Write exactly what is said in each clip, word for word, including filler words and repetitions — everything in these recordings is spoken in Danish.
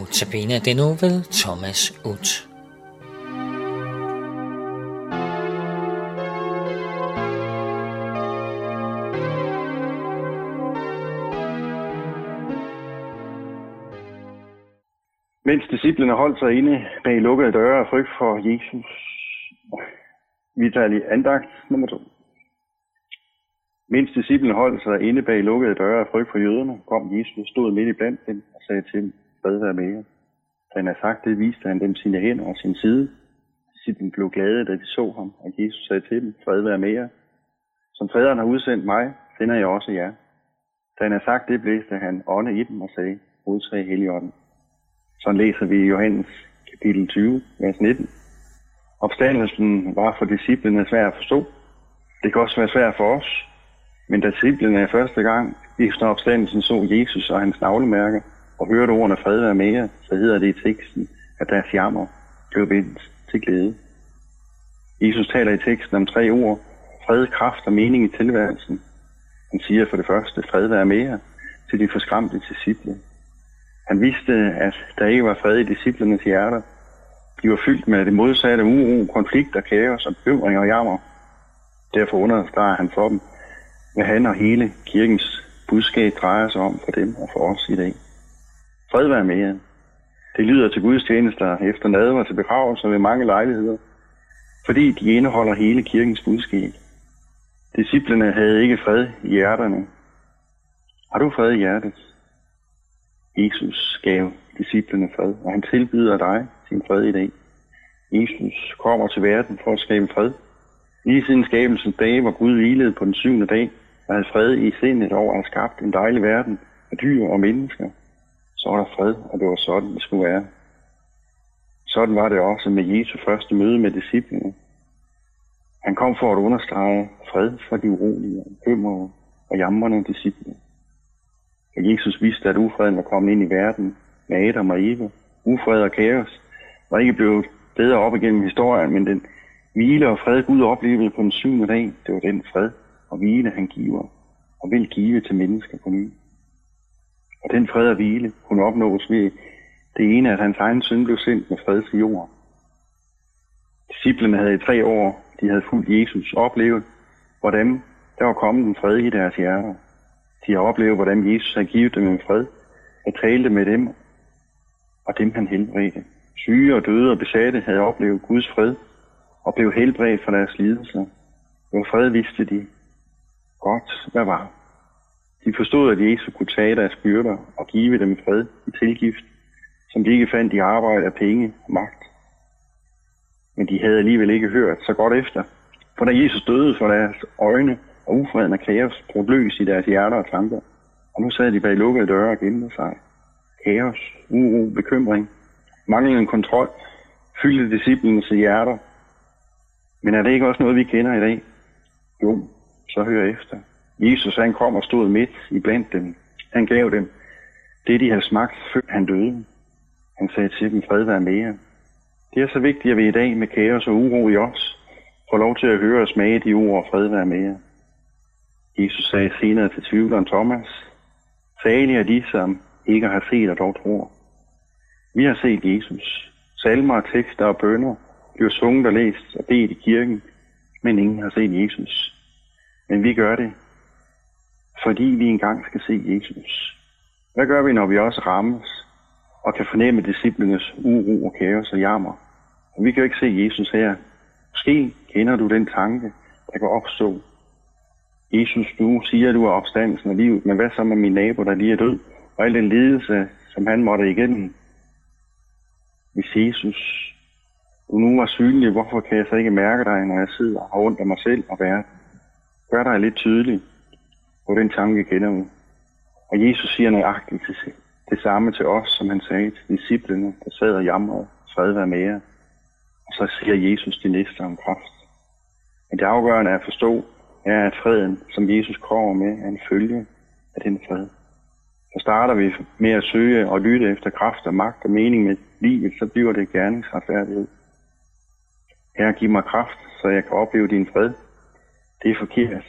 Notabene er nu ved Thomas Uth. Mens disciplene holdt sig inde bag lukkede døre af frygt for Jesus. Vi tager lige andagt nummer to. Mens disciplene holdt sig inde bag lukkede døre af frygt for jøderne, kom Jesus, stod midt i blandt dem og sagde til dem, fred være med jer. Da han havde sagt det, viste han dem sine hænder og sin side. Disciplene blev glade, da de så ham, og Jesus sagde til dem, fred være med jer. Som faderen har udsendt mig, sender jeg også jer. Da han havde sagt det, blæste han ånde i dem og sagde, modtag Helligånden. Sådan læser vi Johannes kapitel tyve, vers nitten. Opstandelsen var for disciplene svær at forstå. Det kan også være svært for os. Men da disciplene første gang efter opstandelsen så Jesus og hans navlemærke og hørte ordene fred være med jer, så hedder det i teksten, at deres jammer blev vendt til glæde. Jesus taler i teksten om tre ord, fred, kraft og mening i tilværelsen. Han siger for det første, fred være med jer, til de forskræmte disciple. Han vidste, at der ikke var fred i disciplernes hjerter. De var fyldt med det modsatte, uro, konflikter, kaos og bekymringer og jammer. Derfor understreger han for dem, hvad han og hele kirkens budskab drejer sig om for dem og for os i dag. Fred være med jer. Det lyder til gudstjenester efter nadver til begravelser ved mange lejligheder, fordi de indeholder hele kirkens budskab. Disciplerne havde ikke fred i hjerterne. Har du fred i hjertet? Jesus gav disciplene fred, og han tilbyder dig sin fred i dag. Jesus kommer til verden for at skabe fred. Lige siden skabelsens dage, hvor Gud hvilede på den syvende dag, og havde fred i sindet over at have skabt en dejlig verden af dyr og mennesker, så var der fred, og det var sådan, det skulle være. Sådan var det også med Jesu første møde med disciplene. Han kom for at understrege fred for de urolige, bekymrede og jamrende disciplene. Og Jesus vidste, at ufreden var kommet ind i verden med Adam og Eva. Ufred og kaos var ikke blevet bedre op igennem historien, men den hvile og fred Gud oplevede på den syvende dag, det var den fred og hvile, han giver og vil give til mennesker på ny. Og den fred og hvile kunne opnås ved det ene, at hans egen søn blev sendt med fred til jorden. Disciplene havde i tre år, de havde fulgt Jesus, oplevet, hvordan der var kommet en fred i deres hjerter. De har oplevet, hvordan Jesus har givet dem en fred, at talte med dem og dem, han helbredte. Syge og døde og besatte havde oplevet Guds fred og blev helbredt for deres lidelser. Hvor fred vidste de godt, hvad var. De forstod, at Jesus kunne tage deres byrder og give dem fred i tilgift, som de ikke fandt i arbejde af penge og magt. Men de havde alligevel ikke hørt så godt efter, for da Jesus døde for deres øjne, og ufreden og kaos brød løs i deres hjerter og tanker. Og nu sad de bag lukkede døre og gemte sig. Kaos, uro, bekymring, manglende kontrol, fyldte disciplinens hjerter. Men er det ikke også noget, vi kender i dag? Jo, så hør efter. Jesus, han kom og stod midt i blandt dem. Han gav dem det, de havde smagt, før han døde. Han sagde til dem, fred være med jer. Det er så vigtigt, at vi i dag med kaos og uro i os får lov til at høre og smage de ord, fred være med jer. Jesus sagde senere til tvivleren Thomas, salige er de, som ikke har set og dog tror. Vi har set Jesus. Salmer, tekster og bønner bliver sunget og læst og bedt i kirken, men ingen har set Jesus. Men vi gør det, fordi vi engang skal se Jesus. Hvad gør vi, når vi også rammes og kan fornemme disciplenes uro og kaos og jammer? Men vi kan jo ikke se Jesus her. Måske kender du den tanke, der kan opstå. Jesus, du siger, at du er opstandelsen af livet, men hvad så med min nabo, der lige er død, og al den lidelse, som han måtte igennem? Hvis Jesus, du nu var synlig, hvorfor kan jeg så ikke mærke dig, når jeg sidder og har ondt af mig selv og verden? Gør dig lidt tydelig, hvor den tanke kender vi. Og Jesus siger nøjagtigt det samme til os, som han sagde til disciplene, der sad og jamrede, fred være med jer. Og så siger Jesus de næste om kraft. Men det afgørende er at forstå, er, at freden, som Jesus kommer med, er en følge af den fred. Så starter vi med at søge og lytte efter kraft og magt og mening med livet, så bliver det gerningsretfærdighed. Herre, giv mig kraft, så jeg kan opleve din fred. Det er forkert.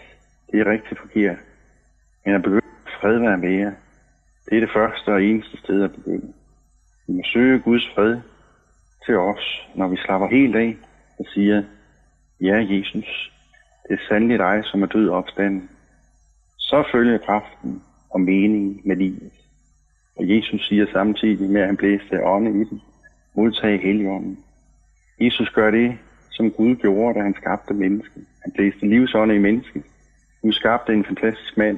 Det er rigtig forkert. Men at begynde fred være med jer, det er det første og eneste sted at begynde. Vi må søge Guds fred til os, når vi slapper helt af og siger, ja, Jesus, det er sandelig dig, som er død og opstanden. Så følger kraften og meningen med livet. Og Jesus siger samtidig med, at han blæste ånden i den, modtage Helligånden. Jesus gør det, som Gud gjorde, da han skabte mennesket. Han blæste livsånden i mennesket. Nu skabte en fantastisk mand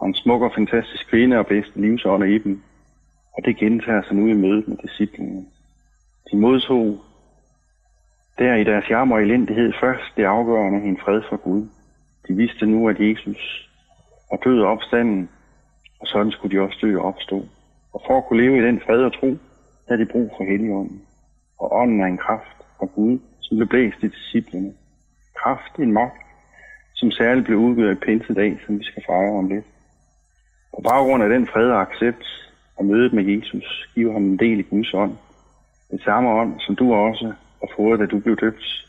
og en smuk og fantastisk kvinde og blæste livsånden i dem. Og det gentager sig nu i mødet med disciplene. De modtog der i deres jammer og elendighed først det afgørende en fred fra Gud. De vidste nu, at Jesus var død og opstanden, og sådan skulle de også dø og opstå. Og for at kunne leve i den fred og tro, havde de brug for Helligånden. Og ånden er en kraft fra Gud, som blev blæst i disciplene. Kraft i en magt, som særligt blev udgivet i pinsedag, som vi skal fejre om lidt. På baggrund af den fred og accept og mødet med Jesus, giver ham en del i Guds ånd. Den samme ånd, som du også har fået, da du blev døbt,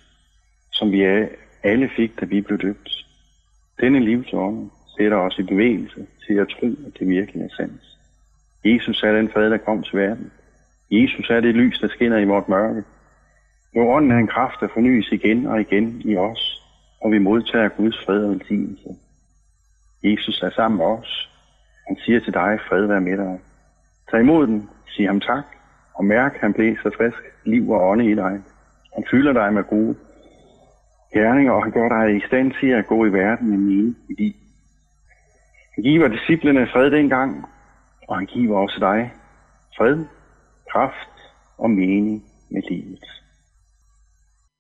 som vi alle fik, da vi blev døbt. Denne livsånd sætter os i bevægelse til at tro, at det virkelig er sandt. Jesus er den fred, der kom til verden. Jesus er det lys, der skinner i vores mørke. Hvor ånden er en kraft, der fornyes igen og igen i os, og vi modtager Guds fred og velsignelse. Jesus er sammen med os. Han siger til dig, fred være med dig. Tag imod den, sig ham tak, og mærk, han blæser frisk liv og ånde i dig. Han fylder dig med gode gerninger, og han gør dig i stand til at gå i verden med mening i liv. Han giver disciplene fred dengang, og han giver også dig fred, kraft og mening med livet.